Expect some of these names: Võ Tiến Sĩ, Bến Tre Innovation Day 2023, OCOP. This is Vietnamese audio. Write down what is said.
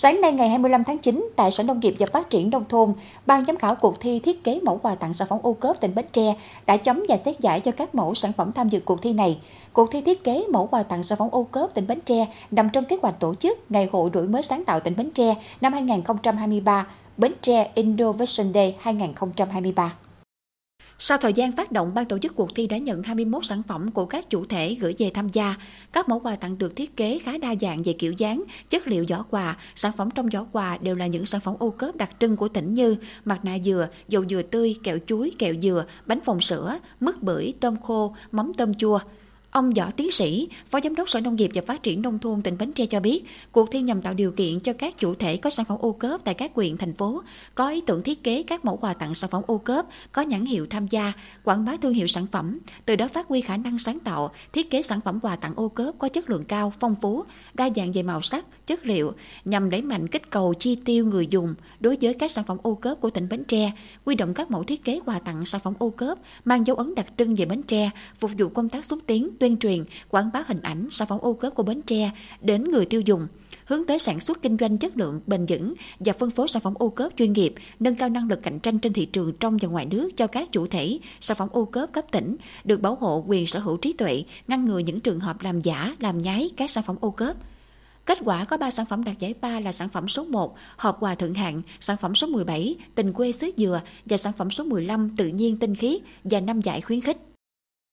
Sáng nay ngày 25 tháng 9, tại Sở Nông nghiệp và Phát triển Nông thôn, Ban giám khảo cuộc thi thiết kế mẫu quà tặng sản phẩm OCOP tỉnh Bến Tre đã chấm và xét giải cho các mẫu sản phẩm tham dự cuộc thi này. Cuộc thi thiết kế mẫu quà tặng sản phẩm OCOP tỉnh Bến Tre nằm trong kế hoạch tổ chức Ngày hội đổi mới sáng tạo tỉnh Bến Tre năm 2023, Bến Tre Innovation Day 2023. Sau thời gian phát động, ban tổ chức cuộc thi đã nhận 21 sản phẩm của các chủ thể gửi về tham gia. Các mẫu quà tặng được thiết kế khá đa dạng về kiểu dáng, chất liệu giỏ quà. Sản phẩm trong giỏ quà đều là những sản phẩm OCOP đặc trưng của tỉnh như mặt nạ dừa, dầu dừa tươi, kẹo chuối, kẹo dừa, bánh phồng sữa, mứt bưởi, tôm khô, mắm tôm chua. Ông Võ Tiến Sĩ, Phó Giám đốc Sở Nông nghiệp và Phát triển Nông thôn tỉnh Bến Tre cho biết, cuộc thi nhằm tạo điều kiện cho các chủ thể có sản phẩm OCOP tại các huyện, thành phố, có ý tưởng thiết kế các mẫu quà tặng sản phẩm OCOP, có nhãn hiệu tham gia, quảng bá thương hiệu sản phẩm, từ đó phát huy khả năng sáng tạo, thiết kế sản phẩm quà tặng OCOP có chất lượng cao, phong phú, đa dạng về màu sắc, chất liệu, nhằm đẩy mạnh kích cầu chi tiêu người dùng đối với các sản phẩm OCOP của tỉnh Bến Tre, huy động các mẫu thiết kế quà tặng sản phẩm OCOP mang dấu ấn đặc trưng về Bến Tre, phục vụ công tác xúc tiến, tuyên truyền, quảng bá hình ảnh sản phẩm OCOP của Bến Tre đến người tiêu dùng, hướng tới sản xuất kinh doanh chất lượng bền vững và phân phối sản phẩm OCOP chuyên nghiệp, nâng cao năng lực cạnh tranh trên thị trường trong và ngoài nước cho các chủ thể sản phẩm OCOP cấp tỉnh, được bảo hộ quyền sở hữu trí tuệ, ngăn ngừa những trường hợp làm giả, làm nhái các sản phẩm OCOP. Kết quả có 3 sản phẩm đạt giải ba là sản phẩm số 1, hộp quà thượng hạng, sản phẩm số 17, tình quê xứ dừa và sản phẩm số 15, tự nhiên tinh khiết và 5 giải khuyến khích.